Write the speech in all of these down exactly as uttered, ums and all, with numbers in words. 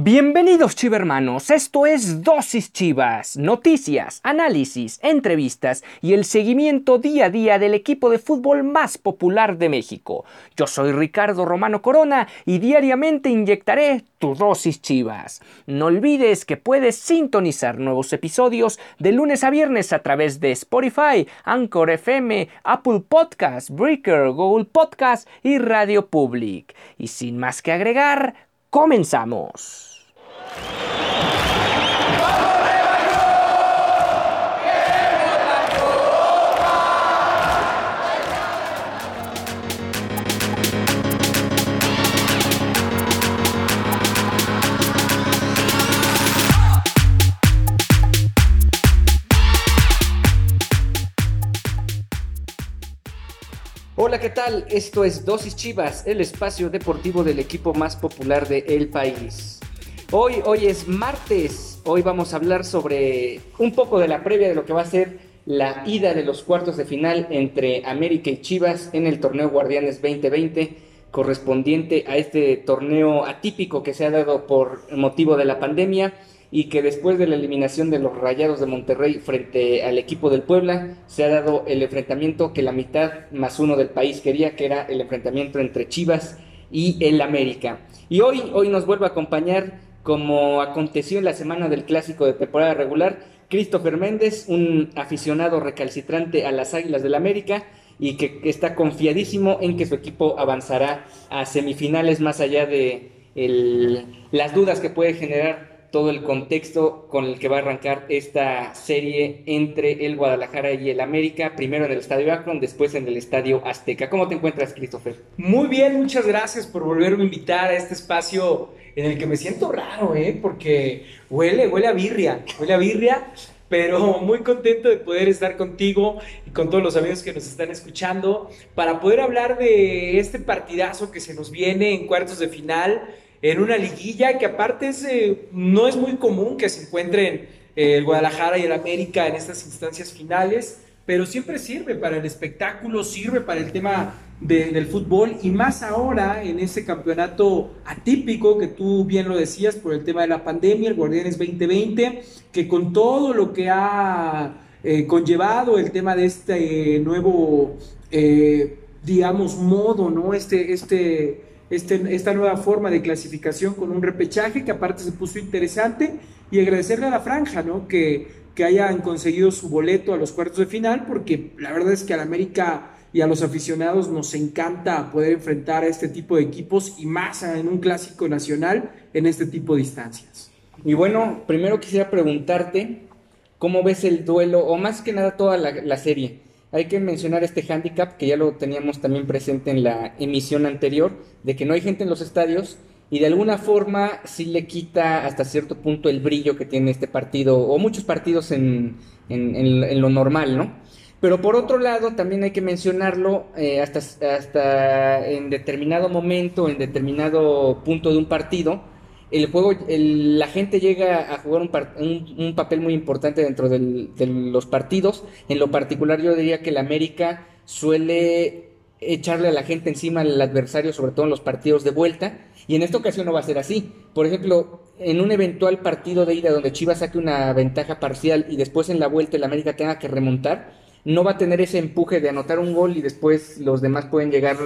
Bienvenidos chivermanos, esto es Dosis Chivas, noticias, análisis, entrevistas y el seguimiento día a día del equipo de fútbol más popular de México. Yo soy Ricardo Romano Corona y diariamente inyectaré tu Dosis Chivas. No olvides que puedes sintonizar nuevos episodios de lunes a viernes a través de Spotify, Anchor F M, Apple Podcast, Breaker, Google Podcast y Radio Public. Y sin más que agregar, comenzamos. Hola, ¿qué tal? Esto es Dosis Chivas, el espacio deportivo del equipo más popular del país. Hoy, hoy es martes, hoy vamos a hablar sobre un poco de la previa de lo que va a ser la ida de los cuartos de final entre América y Chivas en el torneo Guardianes veinte veinte, correspondiente a este torneo atípico que se ha dado por motivo de la pandemia y que después de la eliminación de los Rayados de Monterrey frente al equipo del Puebla, se ha dado el enfrentamiento que la mitad más uno del país quería, que era el enfrentamiento entre Chivas y el América. Y hoy, hoy nos vuelve a acompañar, como aconteció en la semana del Clásico de temporada regular, Christopher Méndez, un aficionado recalcitrante a las Águilas del América, y que está confiadísimo en que su equipo avanzará a semifinales, más allá de el, las dudas que puede generar todo el contexto con el que va a arrancar esta serie entre el Guadalajara y el América, primero en el Estadio Akron, después en el Estadio Azteca. ¿Cómo te encuentras, Christopher? Muy bien, muchas gracias por volverme a invitar a este espacio en el que me siento raro, ¿eh? porque huele, huele a birria, huele a birria, pero muy contento de poder estar contigo y con todos los amigos que nos están escuchando para poder hablar de este partidazo que se nos viene en cuartos de final, en una liguilla que aparte es, eh, no es muy común que se encuentren eh, el Guadalajara y el América en estas instancias finales, pero siempre sirve para el espectáculo, sirve para el tema de, del fútbol, y más ahora en ese campeonato atípico que tú bien lo decías por el tema de la pandemia, el Guardianes veinte veinte, que con todo lo que ha eh, conllevado el tema de este eh, nuevo, eh, digamos, modo, ¿no? Este... este Este, esta nueva forma de clasificación con un repechaje que aparte se puso interesante, y agradecerle a la franja, ¿no? que, que hayan conseguido su boleto a los cuartos de final, porque la verdad es que a la América y a los aficionados nos encanta poder enfrentar a este tipo de equipos, y más en un clásico nacional en este tipo de distancias. Y bueno, primero quisiera preguntarte cómo ves el duelo, o más que nada toda la, la serie. Hay que mencionar este hándicap que ya lo teníamos también presente en la emisión anterior, de que no hay gente en los estadios, y de alguna forma sí le quita hasta cierto punto el brillo que tiene este partido, o muchos partidos en, en, en, en lo normal, ¿no? Pero por otro lado también hay que mencionarlo, eh, hasta, hasta en determinado momento, en determinado punto de un partido, el juego, el, la gente llega a jugar un, par, un, un papel muy importante dentro del, de los partidos. En lo particular, yo diría que el América suele echarle a la gente encima al adversario, sobre todo en los partidos de vuelta, y en esta ocasión no va a ser así. Por ejemplo, en un eventual partido de ida donde Chivas saque una ventaja parcial y después en la vuelta el América tenga que remontar, no va a tener ese empuje de anotar un gol y después los demás pueden llegar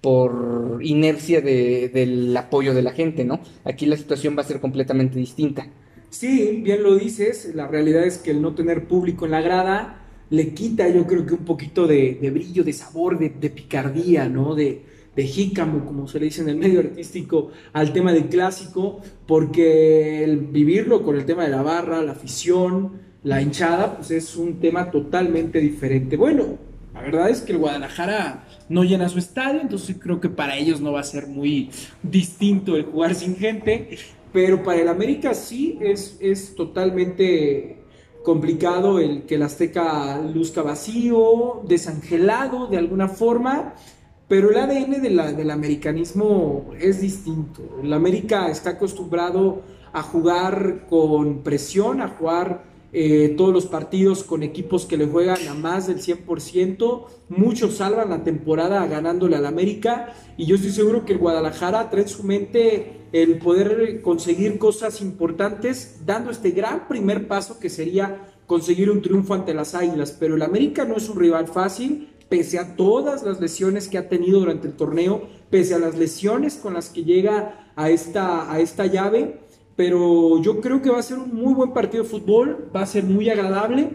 por inercia de, del apoyo de la gente, ¿no? Aquí la situación va a ser completamente distinta. Sí, bien lo dices, la realidad es que el no tener público en la grada le quita, yo creo que un poquito de, de brillo, de sabor, de, de picardía, ¿no? De, de jícamo, como se le dice en el medio artístico, al tema del clásico, porque el vivirlo con el tema de la barra, la afición, la hinchada, pues es un tema totalmente diferente. Bueno, la verdad es que el Guadalajara no llena su estadio, entonces creo que para ellos no va a ser muy distinto el jugar sin gente, pero para el América sí es, es totalmente complicado el que el Azteca luzca vacío, desangelado de alguna forma, pero el A D N de la, del americanismo es distinto. El América está acostumbrado a jugar con presión, a jugar eh, todos los partidos con equipos que le juegan a más del cien por ciento, muchos salvan la temporada ganándole al América, y yo estoy seguro que el Guadalajara trae en su mente el poder conseguir cosas importantes, dando este gran primer paso que sería conseguir un triunfo ante las Águilas, pero el América no es un rival fácil, pese a todas las lesiones que ha tenido durante el torneo, pese a las lesiones con las que llega a esta, a esta llave, pero yo creo que va a ser un muy buen partido de fútbol, va a ser muy agradable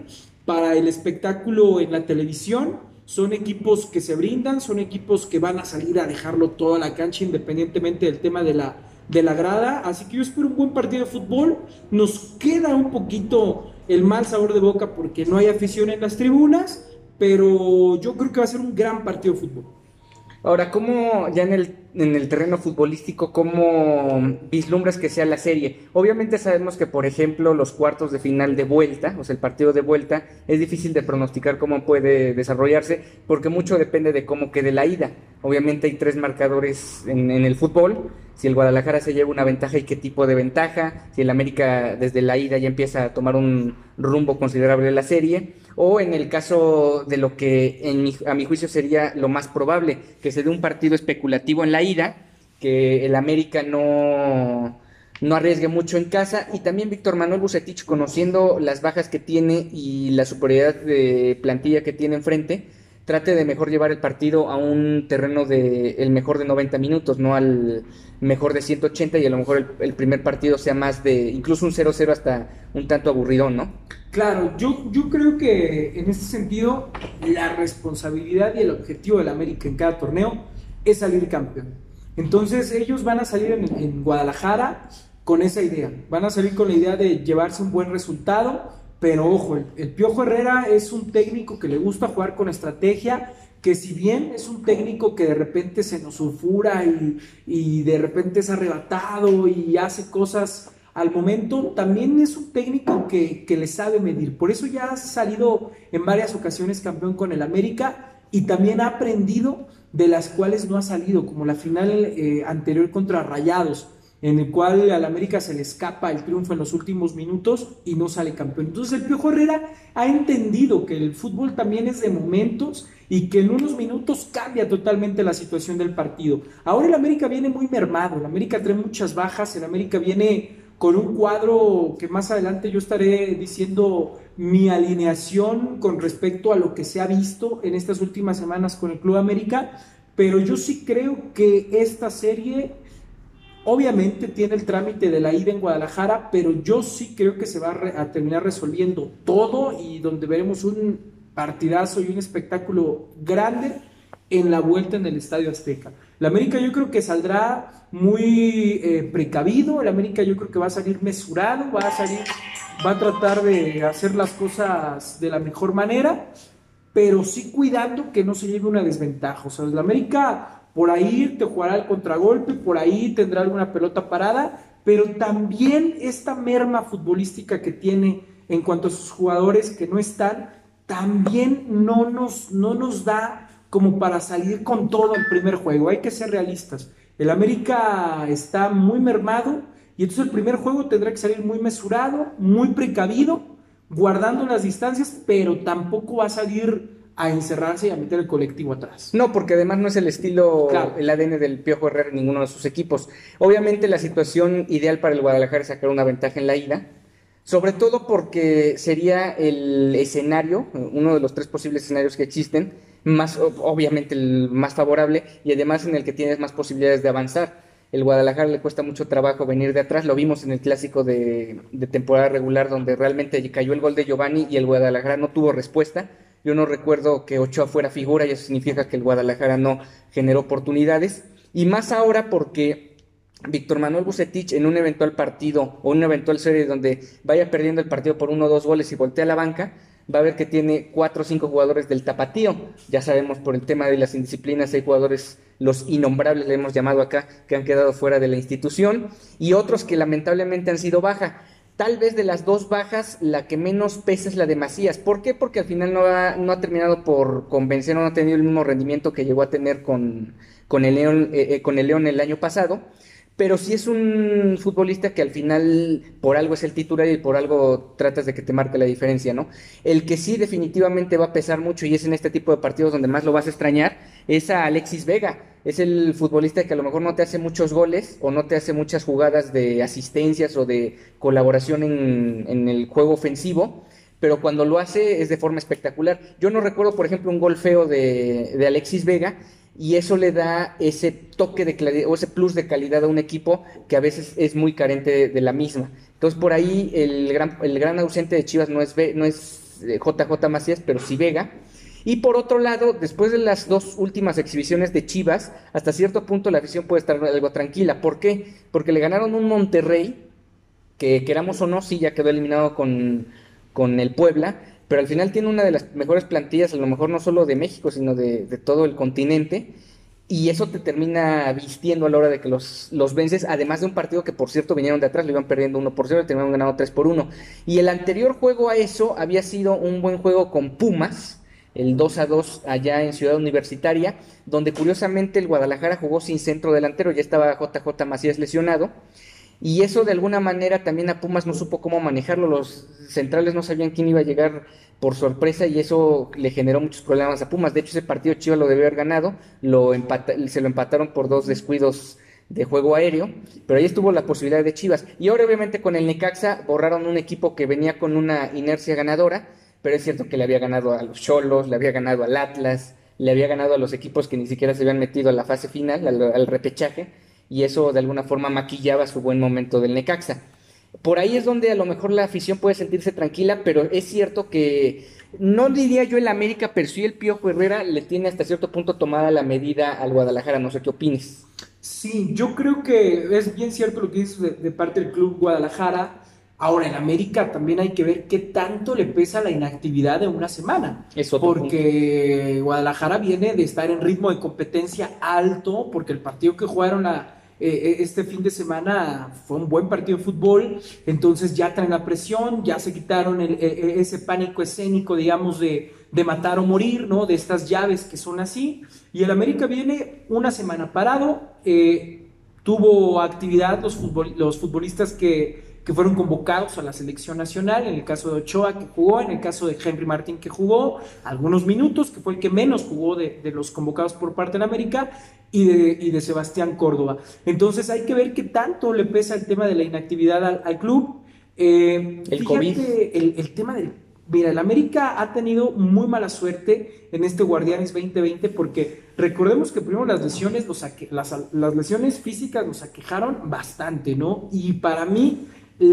para el espectáculo en la televisión, son equipos que se brindan, son equipos que van a salir a dejarlo todo a la cancha independientemente del tema de la, de la grada, así que yo espero un buen partido de fútbol, nos queda un poquito el mal sabor de boca porque no hay afición en las tribunas, pero yo creo que va a ser un gran partido de fútbol. Ahora, ¿cómo ya en el, en el terreno futbolístico, cómo vislumbras que sea la serie? Obviamente sabemos que, por ejemplo, los cuartos de final de vuelta, o sea, el partido de vuelta, es difícil de pronosticar cómo puede desarrollarse, porque mucho depende de cómo quede la ida. Obviamente hay tres marcadores en, en el fútbol, si el Guadalajara se lleva una ventaja y qué tipo de ventaja, si el América desde la ida ya empieza a tomar un rumbo considerable de la serie, o en el caso de lo que en mi, a mi juicio sería lo más probable, que se dé un partido especulativo en la ida, que el América no, no arriesgue mucho en casa, y también Víctor Manuel Vucetich, conociendo las bajas que tiene y la superioridad de plantilla que tiene enfrente, trate de mejor llevar el partido a un terreno de el mejor de noventa minutos, no al mejor de ciento ochenta, y a lo mejor el, el primer partido sea más de incluso un cero cero hasta un tanto aburridón, ¿no? Claro, yo, yo creo que en este sentido la responsabilidad y el objetivo del América en cada torneo es salir campeón. Entonces ellos van a salir en, en Guadalajara con esa idea, van a salir con la idea de llevarse un buen resultado. Pero ojo, el, el Piojo Herrera es un técnico que le gusta jugar con estrategia, que si bien es un técnico que de repente se nos sulfura y, y de repente es arrebatado y hace cosas al momento, también es un técnico que, que le sabe medir. Por eso ya ha salido en varias ocasiones campeón con el América y también ha aprendido de las cuales no ha salido, como la final eh, anterior contra Rayados, en el cual al América se le escapa el triunfo en los últimos minutos y no sale campeón. Entonces el Piojo Herrera ha entendido que el fútbol también es de momentos y que en unos minutos cambia totalmente la situación del partido. Ahora el América viene muy mermado, el América trae muchas bajas, el América viene con un cuadro que más adelante yo estaré diciendo mi alineación con respecto a lo que se ha visto en estas últimas semanas con el Club América, pero yo sí creo que esta serie... Obviamente tiene el trámite de la ida en Guadalajara, pero yo sí creo que se va a, re- a terminar resolviendo todo y donde veremos un partidazo y un espectáculo grande en la vuelta en el Estadio Azteca. La América yo creo que saldrá muy eh, precavido, la América yo creo que va a salir mesurado, va a salir, va a tratar de hacer las cosas de la mejor manera, pero sí cuidando que no se lleve una desventaja. O sea, la América... Por ahí te jugará el contragolpe, por ahí tendrá alguna pelota parada, pero también esta merma futbolística que tiene en cuanto a sus jugadores que no están, también no nos, no nos da como para salir con todo el primer juego. Hay que ser realistas. El América está muy mermado y entonces el primer juego tendrá que salir muy mesurado, muy precavido, guardando las distancias, pero tampoco va a salir... a encerrarse y a meter el colectivo atrás. No, porque además no es el estilo, claro, el A D N del Piojo Herrera en ninguno de sus equipos. Obviamente la situación ideal para el Guadalajara es sacar una ventaja en la ida, sobre todo porque sería el escenario, uno de los tres posibles escenarios que existen, más obviamente el más favorable y además en el que tienes más posibilidades de avanzar. El Guadalajara le cuesta mucho trabajo venir de atrás, lo vimos en el clásico de, de temporada regular donde realmente cayó el gol de Giovanni y el Guadalajara no tuvo respuesta. Yo no recuerdo que Ochoa fuera figura y eso significa que el Guadalajara no generó oportunidades. Y más ahora porque Víctor Manuel Vucetich en un eventual partido o una eventual serie donde vaya perdiendo el partido por uno o dos goles y voltea a la banca, va a ver que tiene cuatro o cinco jugadores del tapatío. Ya sabemos por el tema de las indisciplinas, hay jugadores, los innombrables le hemos llamado acá, que han quedado fuera de la institución y otros que lamentablemente han sido baja. Tal vez de las dos bajas, la que menos pesa es la de Macías. ¿Por qué? Porque al final no ha, no ha terminado por convencer o no ha tenido el mismo rendimiento que llegó a tener con, con el León, eh, con el León el año pasado. pero sí es un futbolista que al final por algo es el titular y por algo tratas de que te marque la diferencia, ¿no? El que sí definitivamente va a pesar mucho, y es en este tipo de partidos donde más lo vas a extrañar, es a Alexis Vega. Es el futbolista que a lo mejor no te hace muchos goles o no te hace muchas jugadas de asistencias o de colaboración en, en el juego ofensivo, pero cuando lo hace es de forma espectacular. Yo no recuerdo, por ejemplo, un gol feo de, de Alexis Vega, y eso le da ese toque de claridad o ese plus de calidad a un equipo que a veces es muy carente de, de la misma. Entonces, por ahí el gran, el gran ausente de Chivas no es, no es J J Macías, pero sí Vega. Y por otro lado, después de las dos últimas exhibiciones de Chivas, hasta cierto punto la afición puede estar algo tranquila. ¿Por qué? Porque le ganaron un Monterrey, que queramos o no, sí ya quedó eliminado con, con el Puebla, pero al final tiene una de las mejores plantillas, a lo mejor no solo de México, sino de, de todo el continente, y eso te termina vistiendo a la hora de que los, los vences, además de un partido que, por cierto, vinieron de atrás, lo iban perdiendo uno por cero, y terminaron ganando tres por uno. Y el anterior juego a eso había sido un buen juego con Pumas, el dos a dos allá en Ciudad Universitaria, donde curiosamente el Guadalajara jugó sin centro delantero, ya estaba J J Macías lesionado, y eso de alguna manera también a Pumas no supo cómo manejarlo, los centrales no sabían quién iba a llegar por sorpresa, y eso le generó muchos problemas a Pumas. De hecho, ese partido Chivas lo debió haber ganado, lo empata, se lo empataron por dos descuidos de juego aéreo, pero ahí estuvo la posibilidad de Chivas. Y ahora obviamente con el Necaxa borraron un equipo que venía con una inercia ganadora, pero es cierto que le había ganado a los Cholos, le había ganado al Atlas, le había ganado a los equipos que ni siquiera se habían metido a la fase final, al, al repechaje, y eso de alguna forma maquillaba su buen momento del Necaxa. Por ahí es donde a lo mejor la afición puede sentirse tranquila, pero es cierto que, no diría yo el América, pero sí el Piojo Herrera le tiene hasta cierto punto tomada la medida al Guadalajara, no sé qué opines. Sí, yo creo que es bien cierto lo que dices de, de parte del club Guadalajara. Ahora, en América también hay que ver qué tanto le pesa la inactividad de una semana. Eso porque punto. Guadalajara viene de estar en ritmo de competencia alto, porque el partido que jugaron a, eh, este fin de semana fue un buen partido de fútbol, entonces ya traen la presión, ya se quitaron el, eh, ese pánico escénico, digamos, de, de matar o morir, ¿no? De estas llaves que son así. Y el América viene una semana parado, eh, tuvo actividad los, futbol, los futbolistas que... que fueron convocados a la selección nacional, en el caso de Ochoa, que jugó, en el caso de Henry Martín, que jugó algunos minutos, que fue el que menos jugó de, de los convocados por parte de América, y de, y de Sebastián Córdoba. Entonces hay que ver qué tanto le pesa el tema de la inactividad al, al club. Eh, el COVID. El, el tema del... Mira, el América ha tenido muy mala suerte en este Guardianes veinte veinte, porque recordemos que primero las lesiones, los aque, las, las lesiones físicas nos aquejaron bastante, ¿no? Y para mí...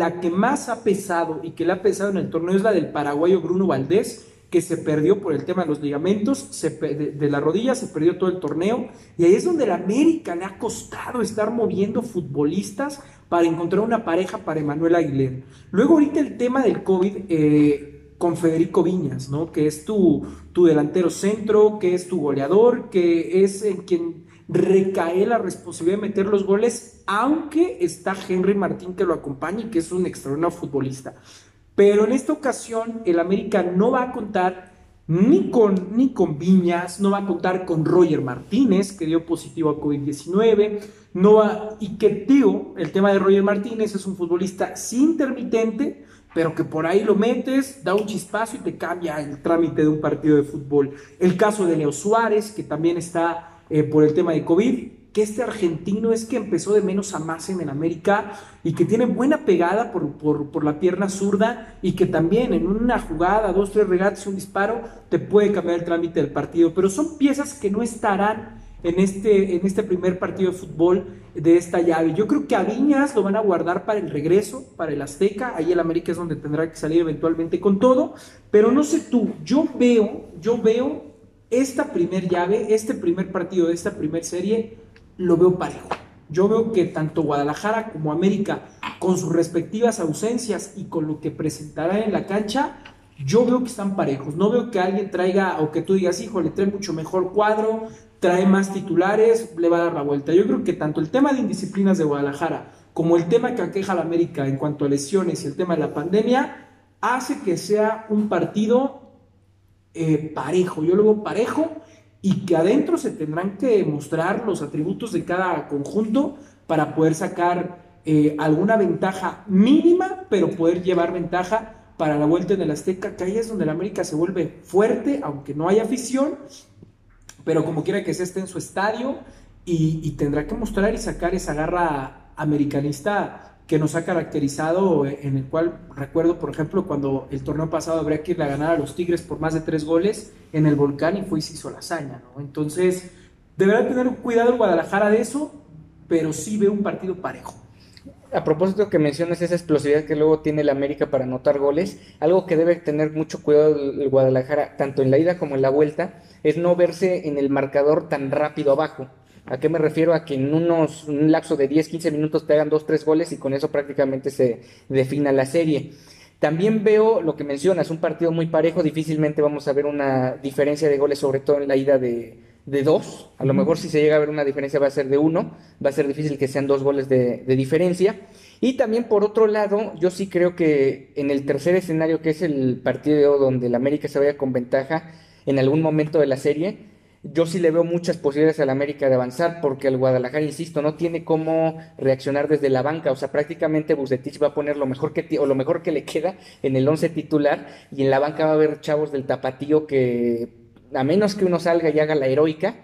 la que más ha pesado y que le ha pesado en el torneo es la del paraguayo Bruno Valdés, que se perdió por el tema de los ligamentos, se de, de la rodilla, se perdió todo el torneo, y ahí es donde el América le ha costado estar moviendo futbolistas para encontrar una pareja para Manuel Aguilera. Luego ahorita el tema del COVID, eh, con Federico Viñas, ¿no? Que es tu, tu delantero centro, que es tu goleador, que es en quien recae la responsabilidad de meter los goles, aunque está Henry Martín que lo acompaña y que es un extraordinario futbolista. Pero en esta ocasión el América no va a contar ni con, ni con Viñas, no va a contar con Roger Martínez, que dio positivo a COVID diecinueve, no va, y que tío, el tema de Roger Martínez es un futbolista sí intermitente, pero que por ahí lo metes, da un chispazo y te cambia el trámite de un partido de fútbol. El caso de Leo Suárez, que también está eh, por el tema de COVID, que este argentino es que empezó de menos a más en el América y que tiene buena pegada por, por, por la pierna zurda, y que también en una jugada, dos, tres regates, un disparo, te puede cambiar el trámite del partido. Pero son piezas que no estarán en este, en este primer partido de fútbol de esta llave. Yo creo que a Viñas lo van a guardar para el regreso, para el Azteca. Ahí el América es donde tendrá que salir eventualmente con todo, pero no sé tú, yo veo, yo veo esta primer llave, este primer partido de esta primer serie, lo veo parejo. Yo veo que tanto Guadalajara como América, con sus respectivas ausencias y con lo que presentarán en la cancha, yo veo que están parejos. No veo que alguien traiga, o que tú digas, híjole, trae mucho mejor cuadro, trae más titulares, le va a dar la vuelta. Yo creo que tanto el tema de indisciplinas de Guadalajara como el tema que aqueja a la América en cuanto a lesiones y el tema de la pandemia hace que sea un partido eh, parejo. Yo lo veo parejo, y que adentro se tendrán que mostrar los atributos de cada conjunto para poder sacar eh, alguna ventaja mínima, pero poder llevar ventaja para la vuelta en el Azteca, que ahí es donde el América se vuelve fuerte, aunque no haya afición, pero como quiera que sea, esté en su estadio y, y tendrá que mostrar y sacar esa garra americanista que nos ha caracterizado, en el cual recuerdo, por ejemplo, cuando el torneo pasado habría que ir a ganar a los Tigres por más de tres goles en el Volcán y fue y se hizo la hazaña, ¿no? Entonces, deberá tener cuidado el Guadalajara de eso, pero sí veo un partido parejo. A propósito que mencionas esa explosividad que luego tiene el América para anotar goles, algo que debe tener mucho cuidado el Guadalajara, tanto en la ida como en la vuelta, es no verse en el marcador tan rápido abajo. ¿A qué me refiero? A que en unos, un lapso de diez quince minutos te hagan dos tres goles y con eso prácticamente se defina la serie. También veo lo que mencionas, un partido muy parejo, difícilmente vamos a ver una diferencia de goles, sobre todo en la ida de, de dos. A lo mejor si se llega a ver una diferencia va a ser de uno, va a ser difícil que sean dos goles de, de diferencia. Y también por otro lado, yo sí creo que en el tercer escenario, que es el partido donde el América se vaya con ventaja en algún momento de la serie, yo sí le veo muchas posibilidades al América de avanzar, porque el Guadalajara, insisto, no tiene cómo reaccionar desde la banca. O sea, prácticamente Vucetich va a poner lo mejor que t- o lo mejor que le queda en el once titular, y en la banca va a haber chavos del Tapatío que, a menos que uno salga y haga la heroica,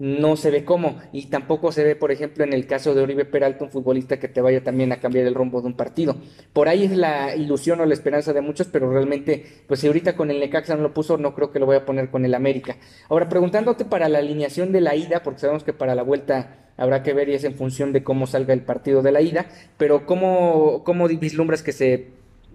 no se ve cómo. Y tampoco se ve, por ejemplo, en el caso de Oribe Peralta, un futbolista que te vaya también a cambiar el rumbo de un partido. Por ahí es la ilusión o la esperanza de muchos, pero realmente, pues si ahorita con el Necaxa no lo puso, no creo que lo voy a poner con el América. Ahora, preguntándote para la alineación de la ida, porque sabemos que para la vuelta habrá que ver y es en función de cómo salga el partido de la ida, pero ¿cómo, cómo vislumbras que se,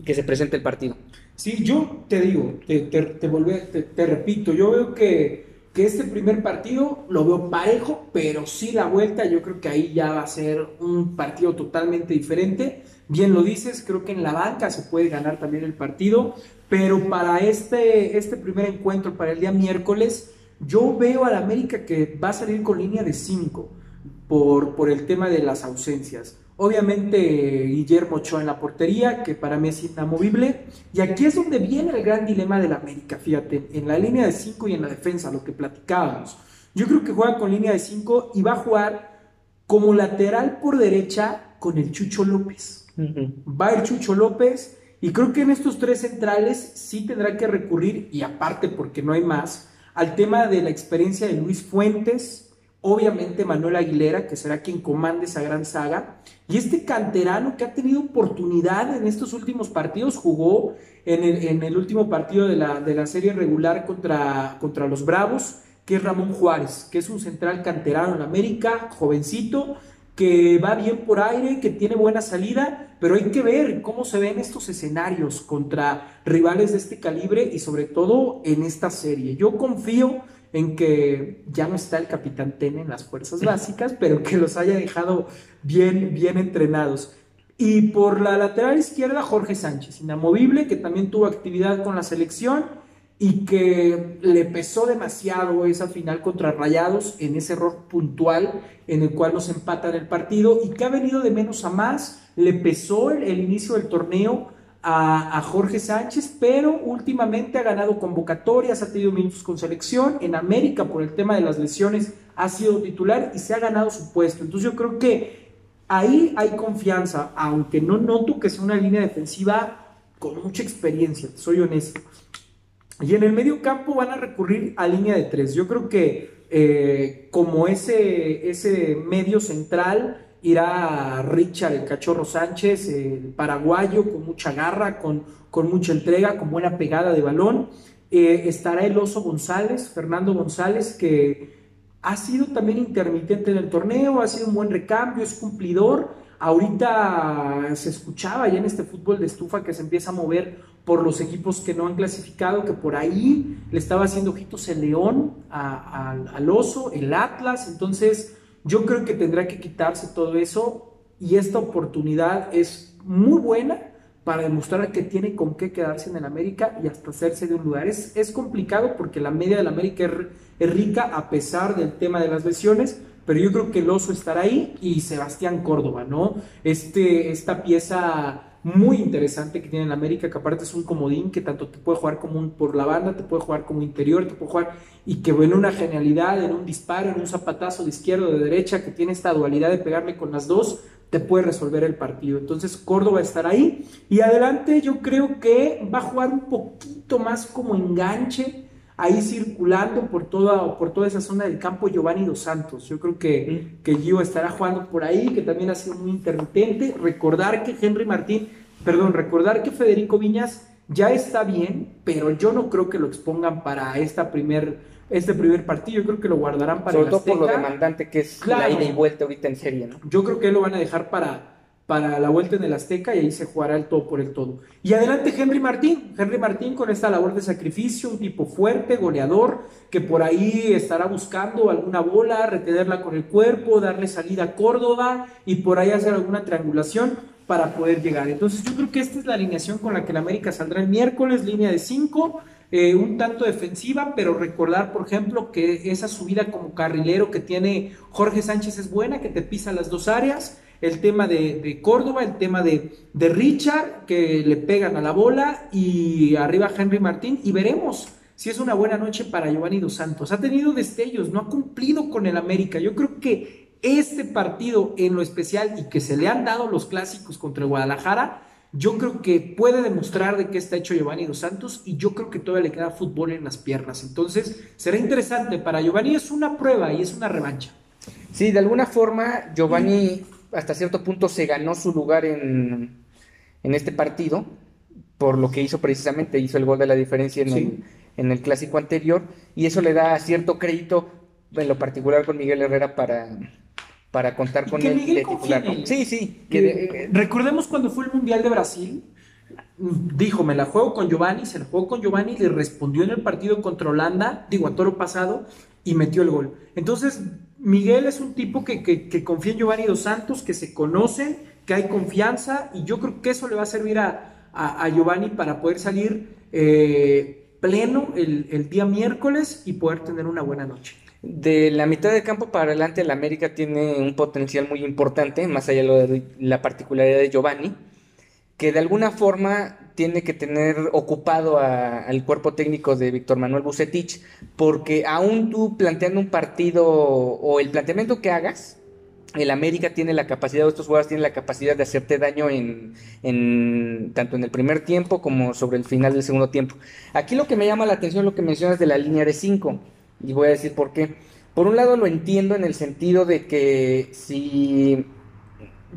que se presente el partido? Sí, yo te digo, te, te, te, volví, te, te repito, yo veo que que este primer partido lo veo parejo, pero sí la vuelta, yo creo que ahí ya va a ser un partido totalmente diferente. Bien lo dices, creo que en la banca se puede ganar también el partido, pero para este, este primer encuentro, para el día miércoles, yo veo al América que va a salir con línea de cinco por, por el tema de las ausencias. Obviamente Guillermo Ochoa en la portería, que para mí es inamovible, y aquí es donde viene el gran dilema del América, fíjate, en la línea de cinco y en la defensa, lo que platicábamos. Yo creo que juega con línea de cinco y va a jugar como lateral por derecha con el Chucho López. Uh-huh. Va el Chucho López, y creo que en estos tres centrales sí tendrá que recurrir, y aparte porque no hay más, al tema de la experiencia de Luis Fuentes, obviamente Manuel Aguilera, que será quien comande esa gran saga, y este canterano que ha tenido oportunidad en estos últimos partidos, jugó en el, en el último partido de la, de la serie regular contra, contra los Bravos, que es Ramón Juárez, que es un central canterano en América, jovencito, que va bien por aire, que tiene buena salida, pero hay que ver cómo se ven estos escenarios contra rivales de este calibre y sobre todo en esta serie. Yo confío en que ya no está el capitán Tena en las fuerzas básicas, pero que los haya dejado bien, bien entrenados. Y por la lateral izquierda, Jorge Sánchez, inamovible, que también tuvo actividad con la selección y que le pesó demasiado esa final contra Rayados en ese error puntual en el cual nos empatan el partido, y que ha venido de menos a más, le pesó el, el inicio del torneo a Jorge Sánchez, pero últimamente ha ganado convocatorias, ha tenido minutos con selección, en América por el tema de las lesiones ha sido titular y se ha ganado su puesto. Entonces yo creo que ahí hay confianza, aunque no noto que sea una línea defensiva con mucha experiencia, soy honesto. Y en el medio campo van a recurrir a línea de tres. Yo creo que eh, como ese, ese medio central irá Richard, el Cachorro Sánchez, el paraguayo, con mucha garra, con, con mucha entrega, con buena pegada de balón. Eh, estará el Oso González, Fernando González, que ha sido también intermitente en el torneo, ha sido un buen recambio, es cumplidor. Ahorita se escuchaba ya en este fútbol de estufa que se empieza a mover por los equipos que no han clasificado, que por ahí le estaba haciendo ojitos el León a, a, al Oso, el Atlas, entonces yo creo que tendrá que quitarse todo eso, y esta oportunidad es muy buena para demostrar que tiene con qué quedarse en el América y hasta hacerse de un lugar. Es, es complicado porque la media del América es, es rica a pesar del tema de las lesiones, pero yo creo que el Oso estará ahí, y Sebastián Córdoba, ¿no? Este, esta pieza muy interesante que tiene en América, que aparte es un comodín que tanto te puede jugar como un, por la banda, te puede jugar como interior, te puede jugar, y que en una genialidad, en un disparo, en un zapatazo de izquierda o de derecha, que tiene esta dualidad de pegarle con las dos, te puede resolver el partido. Entonces Córdoba estará ahí, y adelante yo creo que va a jugar un poquito más como enganche, ahí circulando por toda, por toda esa zona del campo Giovanni Dos Santos. Yo creo que, que Gio estará jugando por ahí, que también ha sido muy intermitente. Recordar que Henry Martín, perdón, recordar que Federico Viñas ya está bien, pero yo no creo que lo expongan para esta primer, este primer partido. Yo creo que lo guardarán para Sobre el Azteca. Sobre todo por lo demandante que es, claro, la ida y vuelta ahorita en serie, ¿no? Yo creo que lo van a dejar para... para la vuelta en el Azteca, y ahí se jugará el todo por el todo. Y adelante Henry Martín, Henry Martín con esta labor de sacrificio, un tipo fuerte, goleador, que por ahí estará buscando alguna bola, retenerla con el cuerpo, darle salida a Córdoba, y por ahí hacer alguna triangulación para poder llegar. Entonces yo creo que esta es la alineación con la que el América saldrá el miércoles, línea de cinco, eh, un tanto defensiva, pero recordar, por ejemplo, que esa subida como carrilero que tiene Jorge Sánchez es buena, que te pisa las dos áreas, el tema de, de Córdoba, el tema de, de Richard, que le pegan a la bola, y arriba Henry Martín, y veremos si es una buena noche para Giovanni Dos Santos. Ha tenido destellos, no ha cumplido con el América. Yo creo que este partido en lo especial, y que se le han dado los clásicos contra Guadalajara, yo creo que puede demostrar de qué está hecho Giovanni Dos Santos, y yo creo que todavía le queda fútbol en las piernas. Entonces será interesante para Giovanni, es una prueba y es una revancha. Sí, de alguna forma Giovanni hasta cierto punto se ganó su lugar en, en este partido, por lo que hizo precisamente, hizo el gol de la diferencia en, sí. el, en el clásico anterior, y eso le da cierto crédito, en lo particular con Miguel Herrera, para, para contar con él de titular. ¿No? Sí, sí. Que de... Recordemos cuando fue el Mundial de Brasil, dijo, me la juego con Giovanni, se la jugó con Giovanni, le respondió en el partido contra Holanda, digo, a toro pasado, y metió el gol. Entonces, Miguel es un tipo que, que, que confía en Giovanni Dos Santos, que se conocen, que hay confianza, y yo creo que eso le va a servir a, a, a Giovanni para poder salir eh, pleno el, el día miércoles y poder tener una buena noche. De la mitad de campo para adelante, el América tiene un potencial muy importante, más allá de la particularidad de Giovanni, que de alguna forma tiene que tener ocupado a, al cuerpo técnico de Víctor Manuel Vucetich, porque aún tú planteando un partido o el planteamiento que hagas, el América tiene la capacidad, o estos jugadores tienen la capacidad de hacerte daño en, en tanto en el primer tiempo como sobre el final del segundo tiempo. Aquí lo que me llama la atención es lo que mencionas de la línea de cinco, y voy a decir por qué. Por un lado lo entiendo en el sentido de que si...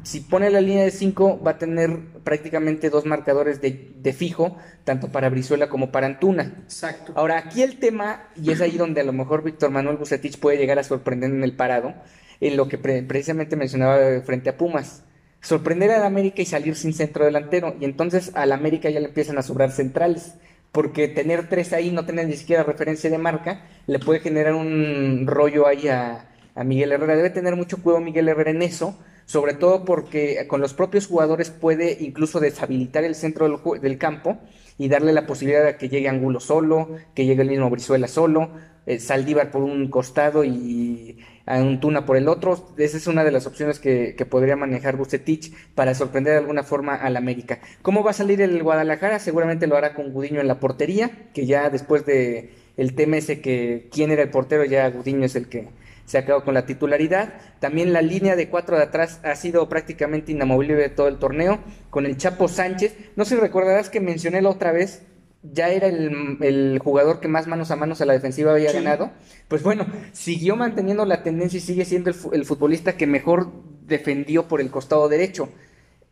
Si pone la línea de cinco, va a tener prácticamente dos marcadores de, de fijo, tanto para Brizuela como para Antuna. Exacto. Ahora, aquí el tema, y es ahí donde a lo mejor Víctor Manuel Vucetich puede llegar a sorprender en el parado, en lo que pre- precisamente mencionaba frente a Pumas. Sorprender al América y salir sin centro delantero, y entonces al América ya le empiezan a sobrar centrales, porque tener tres ahí, no tener ni siquiera referencia de marca, le puede generar un rollo ahí a, a Miguel Herrera. Debe tener mucho cuidado Miguel Herrera en eso, sobre todo porque con los propios jugadores puede incluso deshabilitar el centro del, ju- del campo y darle la posibilidad de que llegue Angulo solo, que llegue el mismo Brizuela solo, eh, Saldívar por un costado y Antuna por el otro. Esa es una de las opciones que, que podría manejar Vucetich para sorprender de alguna forma al América. ¿Cómo va a salir el Guadalajara? Seguramente lo hará con Gudiño en la portería, que ya después de el tema ese que quién era el portero, ya Gudiño es el que se ha quedado con la titularidad. También la línea de cuatro de atrás ha sido prácticamente inamovible de todo el torneo, con el Chapo Sánchez. No sé si recordarás que mencioné la otra vez, ya era el, el jugador que más manos a manos a la defensiva había sí. ganado. Pues bueno, siguió manteniendo la tendencia y sigue siendo el, el futbolista que mejor defendió por el costado derecho.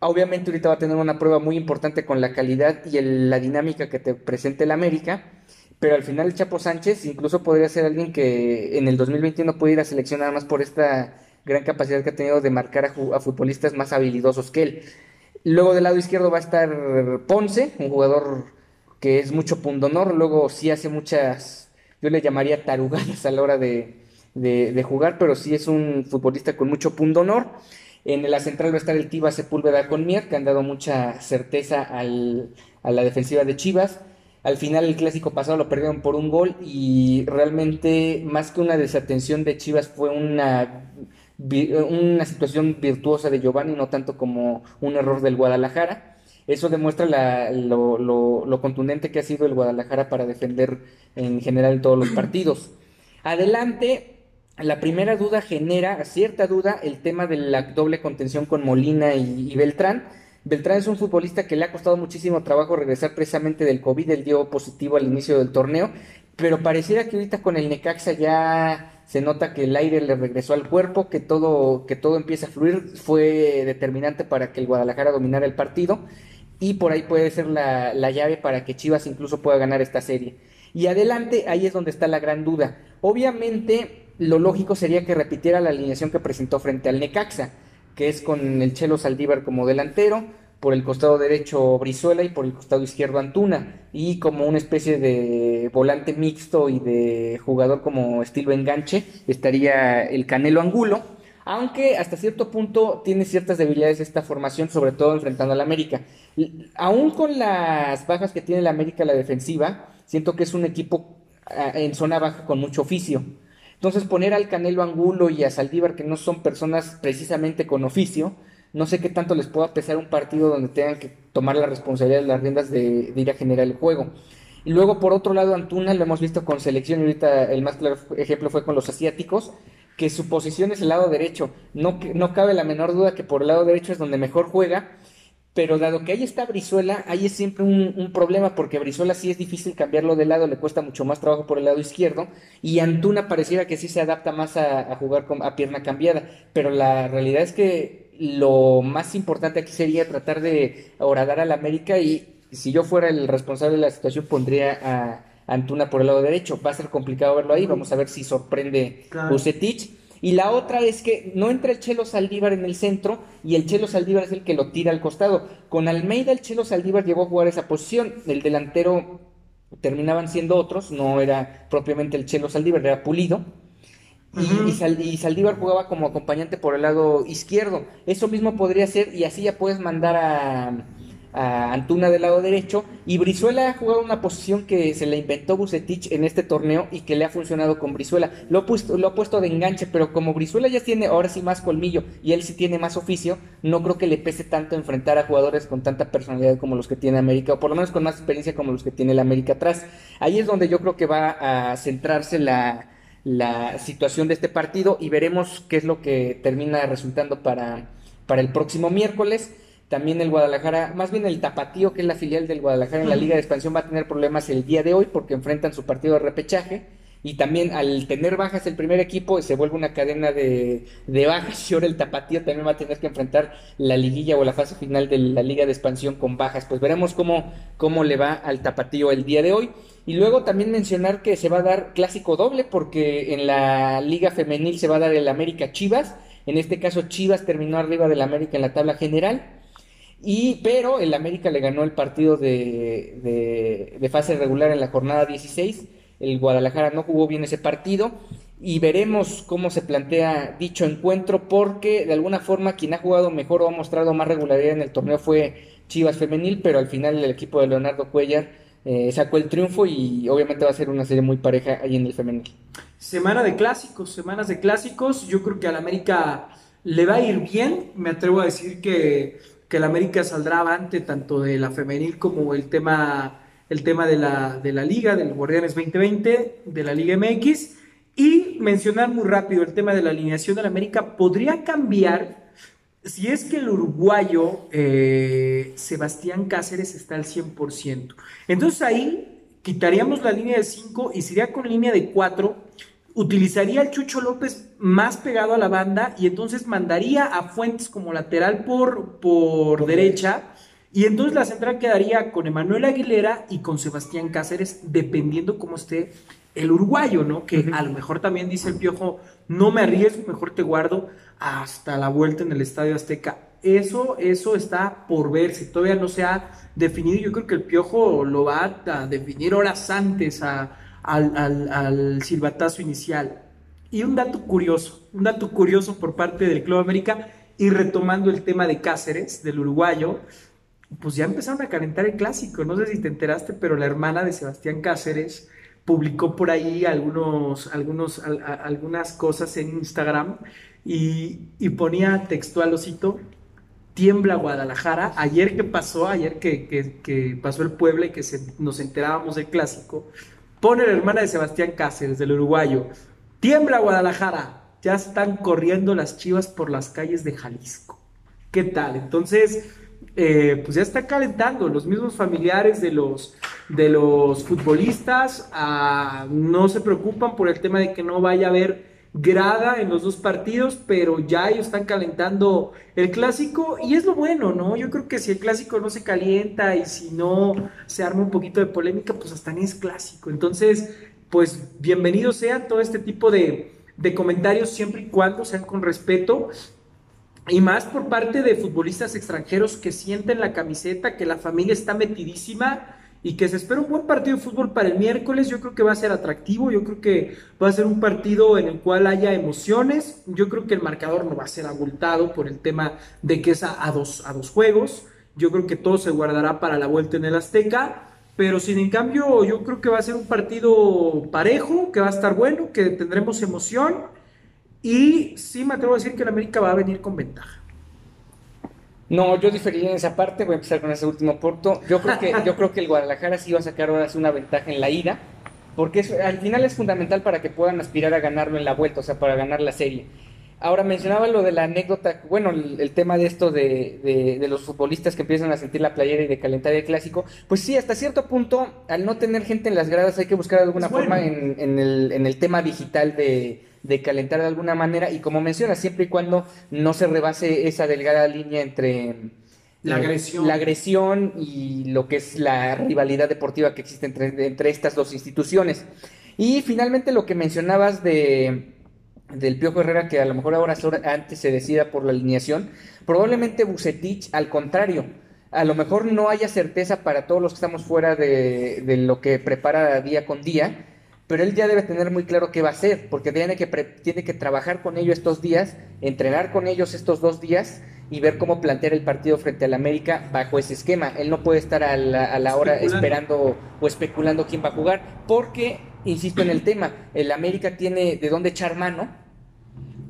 Obviamente ahorita va a tener una prueba muy importante con la calidad y el, la dinámica que te presenta el América. Pero al final el Chapo Sánchez incluso podría ser alguien que en el dos mil veintiuno puede ir a selección, nada más por esta gran capacidad que ha tenido de marcar a, ju- a futbolistas más habilidosos que él. Luego del lado izquierdo va a estar Ponce, un jugador que es mucho pundonor, luego sí hace muchas, yo le llamaría tarugadas a la hora de, de, de jugar, pero sí es un futbolista con mucho pundonor. En la central va a estar el Tiva Sepúlveda con Mier, que han dado mucha certeza al, a la defensiva de Chivas. Al final el clásico pasado lo perdieron por un gol y realmente más que una desatención de Chivas fue una, una situación virtuosa de Giovanni, no tanto como un error del Guadalajara. Eso demuestra la, lo, lo, lo contundente que ha sido el Guadalajara para defender en general todos los partidos. Adelante. La primera duda genera, cierta duda, el tema de la doble contención con Molina y, y Beltrán. Beltrán es un futbolista que le ha costado muchísimo trabajo regresar precisamente del COVID, él dio positivo al inicio del torneo, pero pareciera que ahorita con el Necaxa ya se nota que el aire le regresó al cuerpo, que todo, que todo empieza a fluir, fue determinante para que el Guadalajara dominara el partido, y por ahí puede ser la, la llave para que Chivas incluso pueda ganar esta serie. Y adelante, ahí es donde está la gran duda. Obviamente, lo lógico sería que repitiera la alineación que presentó frente al Necaxa, que es con el Chelo Saldívar como delantero, por el costado derecho Brizuela y por el costado izquierdo Antuna, y como una especie de volante mixto y de jugador como estilo enganche estaría el Canelo Angulo, aunque hasta cierto punto tiene ciertas debilidades esta formación, sobre todo enfrentando al América. Aún con las bajas que tiene el América a la defensiva, siento que es un equipo en zona baja con mucho oficio. Entonces poner al Canelo Angulo y a Saldívar, que no son personas precisamente con oficio, no sé qué tanto les pueda pesar un partido donde tengan que tomar la responsabilidad de las riendas de, de ir a generar el juego. Y luego por otro lado Antuna, lo hemos visto con selección y ahorita el más claro ejemplo fue con los asiáticos, que su posición es el lado derecho, no, no cabe la menor duda que por el lado derecho es donde mejor juega, pero dado que ahí está Brizuela, ahí es siempre un, un problema, porque Brizuela sí es difícil cambiarlo de lado, le cuesta mucho más trabajo por el lado izquierdo, y Antuna pareciera que sí se adapta más a, a jugar con, a pierna cambiada, pero la realidad es que lo más importante aquí sería tratar de horadar al América, y si yo fuera el responsable de la situación pondría a Antuna por el lado derecho. Va a ser complicado verlo ahí, vamos a ver si sorprende Vucetich. Claro. Y la otra es que no entra el Chelo Saldívar en el centro, y el Chelo Saldívar es el que lo tira al costado. Con Almeida el Chelo Saldívar llegó a jugar esa posición, el delantero terminaban siendo otros, no era propiamente el Chelo Saldívar, era Pulido, uh-huh. y, y, Sald- y Saldívar jugaba como acompañante por el lado izquierdo. Eso mismo podría ser, y así ya puedes mandar a, a Antuna del lado derecho, y Brizuela ha jugado una posición que se le inventó Vucetich en este torneo y que le ha funcionado con Brizuela, lo ha puesto, lo ha puesto de enganche, pero como Brizuela ya tiene ahora sí más colmillo y él sí tiene más oficio, no creo que le pese tanto enfrentar a jugadores con tanta personalidad como los que tiene América, o por lo menos con más experiencia como los que tiene el América atrás. Ahí es donde yo creo que va a centrarse la, la situación de este partido, y veremos qué es lo que termina resultando para, para el próximo miércoles. También el Guadalajara, más bien el Tapatío, que es la filial del Guadalajara en la Liga de Expansión, va a tener problemas el día de hoy porque enfrentan su partido de repechaje, y también al tener bajas el primer equipo se vuelve una cadena de, de bajas, y ahora el Tapatío también va a tener que enfrentar la liguilla o la fase final de la Liga de Expansión con bajas. Pues veremos cómo, cómo le va al Tapatío el día de hoy. Y luego también mencionar que se va a dar clásico doble, porque en la Liga Femenil se va a dar el América Chivas, en este caso Chivas terminó arriba del América en la tabla general, y pero el América le ganó el partido de, de, de fase regular en la jornada dieciséis, el Guadalajara no jugó bien ese partido, y veremos cómo se plantea dicho encuentro, porque de alguna forma quien ha jugado mejor o ha mostrado más regularidad en el torneo fue Chivas Femenil, pero al final el equipo de Leonardo Cuellar eh, sacó el triunfo, y obviamente va a ser una serie muy pareja ahí en el Femenil. Semana de clásicos, semanas de clásicos, yo creo que al América le va a ir bien, me atrevo a decir que... que el América saldrá avante tanto de la femenil como el tema, el tema de, la, de la Liga, del Guardianes veinte veinte, de la Liga M X. Y mencionar muy rápido el tema de la alineación del América. Podría cambiar si es que el uruguayo eh, Sebastián Cáceres está al cien por ciento. Entonces ahí quitaríamos la línea de cinco y se iría con línea de cuatro. Utilizaría al Chucho López más pegado a la banda, y entonces mandaría a Fuentes como lateral por, por derecha, y entonces la central quedaría con Manuel Aguilera y con Sebastián Cáceres, dependiendo cómo esté el uruguayo, ¿no? Que uh-huh. a lo mejor también dice el Piojo, no me arriesgo, mejor te guardo hasta la vuelta en el Estadio Azteca. Eso, eso está por verse, todavía no se ha definido. Yo creo que el Piojo lo va a definir horas antes a Al, al, al silbatazo inicial. Y un dato curioso, un dato curioso por parte del Club América, y retomando el tema de Cáceres, del uruguayo, pues ya empezaron a calentar el clásico. No sé si te enteraste, pero la hermana de Sebastián Cáceres publicó por ahí algunos, algunos, al, a, algunas cosas en Instagram, y, y ponía textual, osito, tiembla Guadalajara. Ayer que pasó, ayer que, que, que pasó el Puebla y que se, nos enterábamos del clásico, pone la hermana de Sebastián Cáceres, del uruguayo: tiembla Guadalajara, ya están corriendo las Chivas por las calles de Jalisco. ¿Qué tal? Entonces, eh, pues ya está calentando. Los mismos familiares de los, de los futbolistas ah, no se preocupan por el tema de que no vaya a haber grada en los dos partidos, pero ya ellos están calentando el clásico, y es lo bueno, ¿no? Yo creo que si el clásico no se calienta y si no se arma un poquito de polémica, pues hasta ni es clásico. Entonces, pues bienvenidos sean todo este tipo de, de comentarios, siempre y cuando sean con respeto, y más por parte de futbolistas extranjeros que sienten la camiseta, que la familia está metidísima, y que se espera un buen partido de fútbol para el miércoles. Yo creo que va a ser atractivo, yo creo que va a ser un partido en el cual haya emociones. Yo creo que el marcador no va a ser abultado por el tema de que es a, a, dos, a dos juegos. Yo creo que todo se guardará para la vuelta en el Azteca, pero sin en cambio yo creo que va a ser un partido parejo, que va a estar bueno, que tendremos emoción, y sí me atrevo a decir que el América va a venir con ventaja. No, yo diferiría en esa parte. Voy a empezar con ese último punto. Yo creo que yo creo que el Guadalajara sí va a sacar ahora una ventaja en la ida, porque es, al final es fundamental para que puedan aspirar a ganarlo en la vuelta, o sea, para ganar la serie. Ahora mencionaba lo de la anécdota, bueno, el, el tema de esto de, de, de los futbolistas que empiezan a sentir la playera y de calentar el clásico. Pues sí, hasta cierto punto, al no tener gente en las gradas, hay que buscar de alguna bueno. forma en, en, el, en el tema digital de... de calentar de alguna manera, y como mencionas, siempre y cuando no se rebase esa delgada línea entre la agresión, eh, la agresión y lo que es la rivalidad deportiva que existe entre, entre estas dos instituciones. Y finalmente lo que mencionabas de del Piojo Herrera, que a lo mejor ahora antes se decida por la alineación, probablemente Vucetich, al contrario, a lo mejor no haya certeza para todos los que estamos fuera de, de lo que prepara día con día, pero él ya debe tener muy claro qué va a hacer, porque tiene que, pre- tiene que trabajar con ellos estos días, entrenar con ellos estos dos días y ver cómo plantear el partido frente al América bajo ese esquema. Él no puede estar a la, a la hora esperando o especulando quién va a jugar, porque, insisto en el tema, el América tiene de dónde echar mano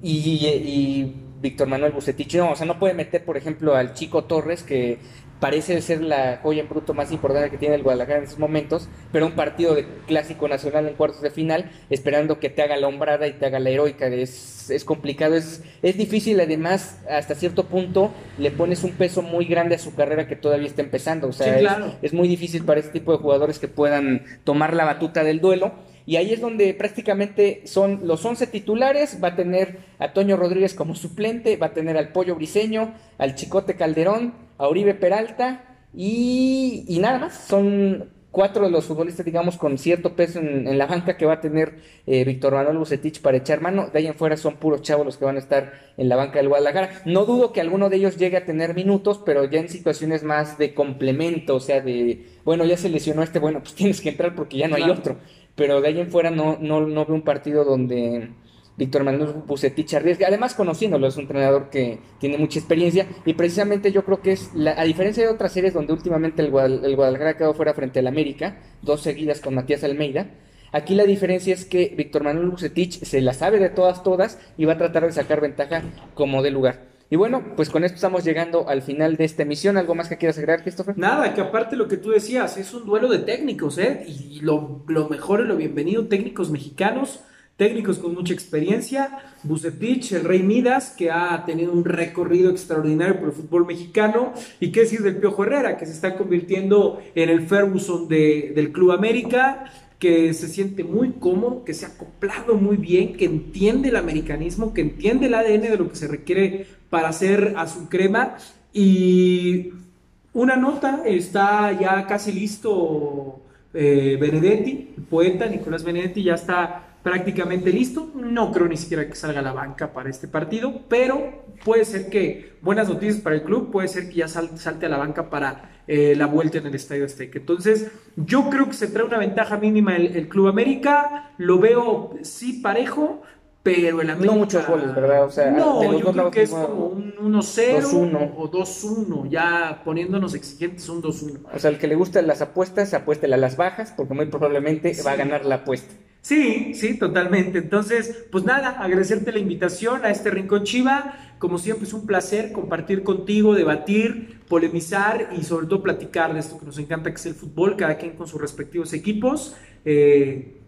y... y, y Víctor Manuel Vucetich no, o sea, no puede meter, por ejemplo, al Chico Torres, que parece ser la joya en bruto más importante que tiene el Guadalajara en estos momentos, pero un partido de clásico nacional en cuartos de final, esperando que te haga la hombrada y te haga la heroica, es, es complicado, es, es difícil. Además, hasta cierto punto le pones un peso muy grande a su carrera que todavía está empezando, o sea, sí, claro. es, es muy difícil para este tipo de jugadores que puedan tomar la batuta del duelo. Y ahí es donde prácticamente son los once titulares. Va a tener a Toño Rodríguez como suplente, va a tener al Pollo Briseño, al Chicote Calderón, a Oribe Peralta y, y nada más. Son cuatro de los futbolistas, digamos, con cierto peso en, en la banca que va a tener eh, Víctor Manuel Vucetich para echar mano. De ahí en fuera son puros chavos los que van a estar en la banca del Guadalajara. No dudo que alguno de ellos llegue a tener minutos, pero ya en situaciones más de complemento, o sea, de, bueno, ya se lesionó este, bueno, pues tienes que entrar porque ya no claro. hay otro. Pero de ahí en fuera no, no, no veo un partido donde Víctor Manuel Vucetich arriesga, además conociéndolo, es un entrenador que tiene mucha experiencia, y precisamente yo creo que es, la, a diferencia de otras series donde últimamente el, Guadal- el Guadalajara ha quedado fuera frente al América, dos seguidas con Matías Almeida, aquí la diferencia es que Víctor Manuel Vucetich se la sabe de todas, todas, y va a tratar de sacar ventaja como de lugar. Y bueno, pues con esto estamos llegando al final de esta emisión. ¿Algo más que quieras agregar, Christopher? Nada, que aparte lo que tú decías, es un duelo de técnicos, ¿eh? Y lo, lo mejor y lo bienvenido, técnicos mexicanos, técnicos con mucha experiencia. Vucetich, el Rey Midas, que ha tenido un recorrido extraordinario por el fútbol mexicano. Y qué decir del Piojo Herrera, que se está convirtiendo en el Ferguson de, del Club América, que se siente muy cómodo, que se ha acoplado muy bien, que entiende el americanismo, que entiende el A D N de lo que se requiere para hacer a su crema. Y una nota, está ya casi listo eh, Benedetti, el poeta Nicolás Benedetti ya está prácticamente listo. No creo ni siquiera que salga a la banca para este partido, pero puede ser que, buenas noticias para el club, puede ser que ya salte, salte a la banca para eh, la vuelta en el Estadio Azteca. Entonces, yo creo que se trae una ventaja mínima el, el Club América, lo veo sí parejo, pero el América... No muchos goles, ¿verdad? O sea, no, de los yo creo que es como un uno cero o dos uno, ya poniéndonos exigentes, un dos uno. O sea, el que le gustan las apuestas, apuéstele a las bajas, porque muy probablemente sí va a ganar la apuesta. Sí, sí, totalmente. Entonces, pues nada, agradecerte la invitación a este Rincón Chiva. Como siempre es un placer compartir contigo, debatir, polemizar y sobre todo platicar de esto que nos encanta, que es el fútbol, cada quien con sus respectivos equipos. Eh,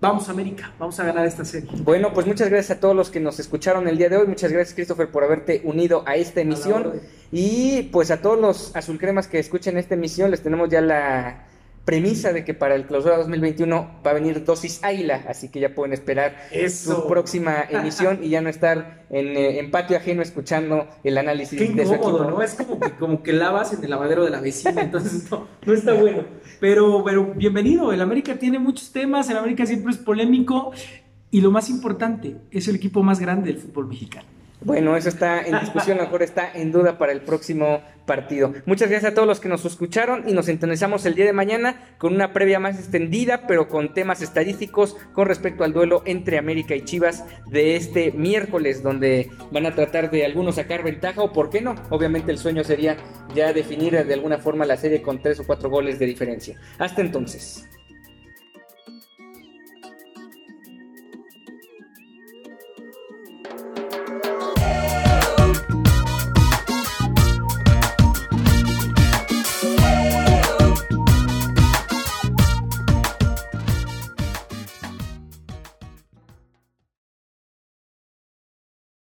vamos a América, vamos a ganar esta serie. Bueno, pues muchas gracias a todos los que nos escucharon el día de hoy. Muchas gracias, Christopher, por haberte unido a esta emisión. Y pues a todos los azulcremas que escuchen esta emisión, les tenemos ya la premisa de que para el Clausura dos mil veintiuno va a venir Dosis Águila, así que ya pueden esperar Eso. su próxima emisión y ya no estar en, en patio ajeno escuchando el análisis. Qué incómodo, de su equipo, ¿no? Es como que, como que lavas en el lavadero de la vecina, entonces no, no está bueno. Pero, pero bienvenido, el América tiene muchos temas, el América siempre es polémico y lo más importante, es el equipo más grande del fútbol mexicano. Bueno, eso está en discusión, a lo mejor está en duda para el próximo partido. Muchas gracias a todos los que nos escucharon y nos sintonizamos el día de mañana con una previa más extendida, pero con temas estadísticos con respecto al duelo entre América y Chivas de este miércoles, donde van a tratar de algunos sacar ventaja o por qué no. Obviamente el sueño sería ya definir de alguna forma la serie con tres o cuatro goles de diferencia. Hasta entonces.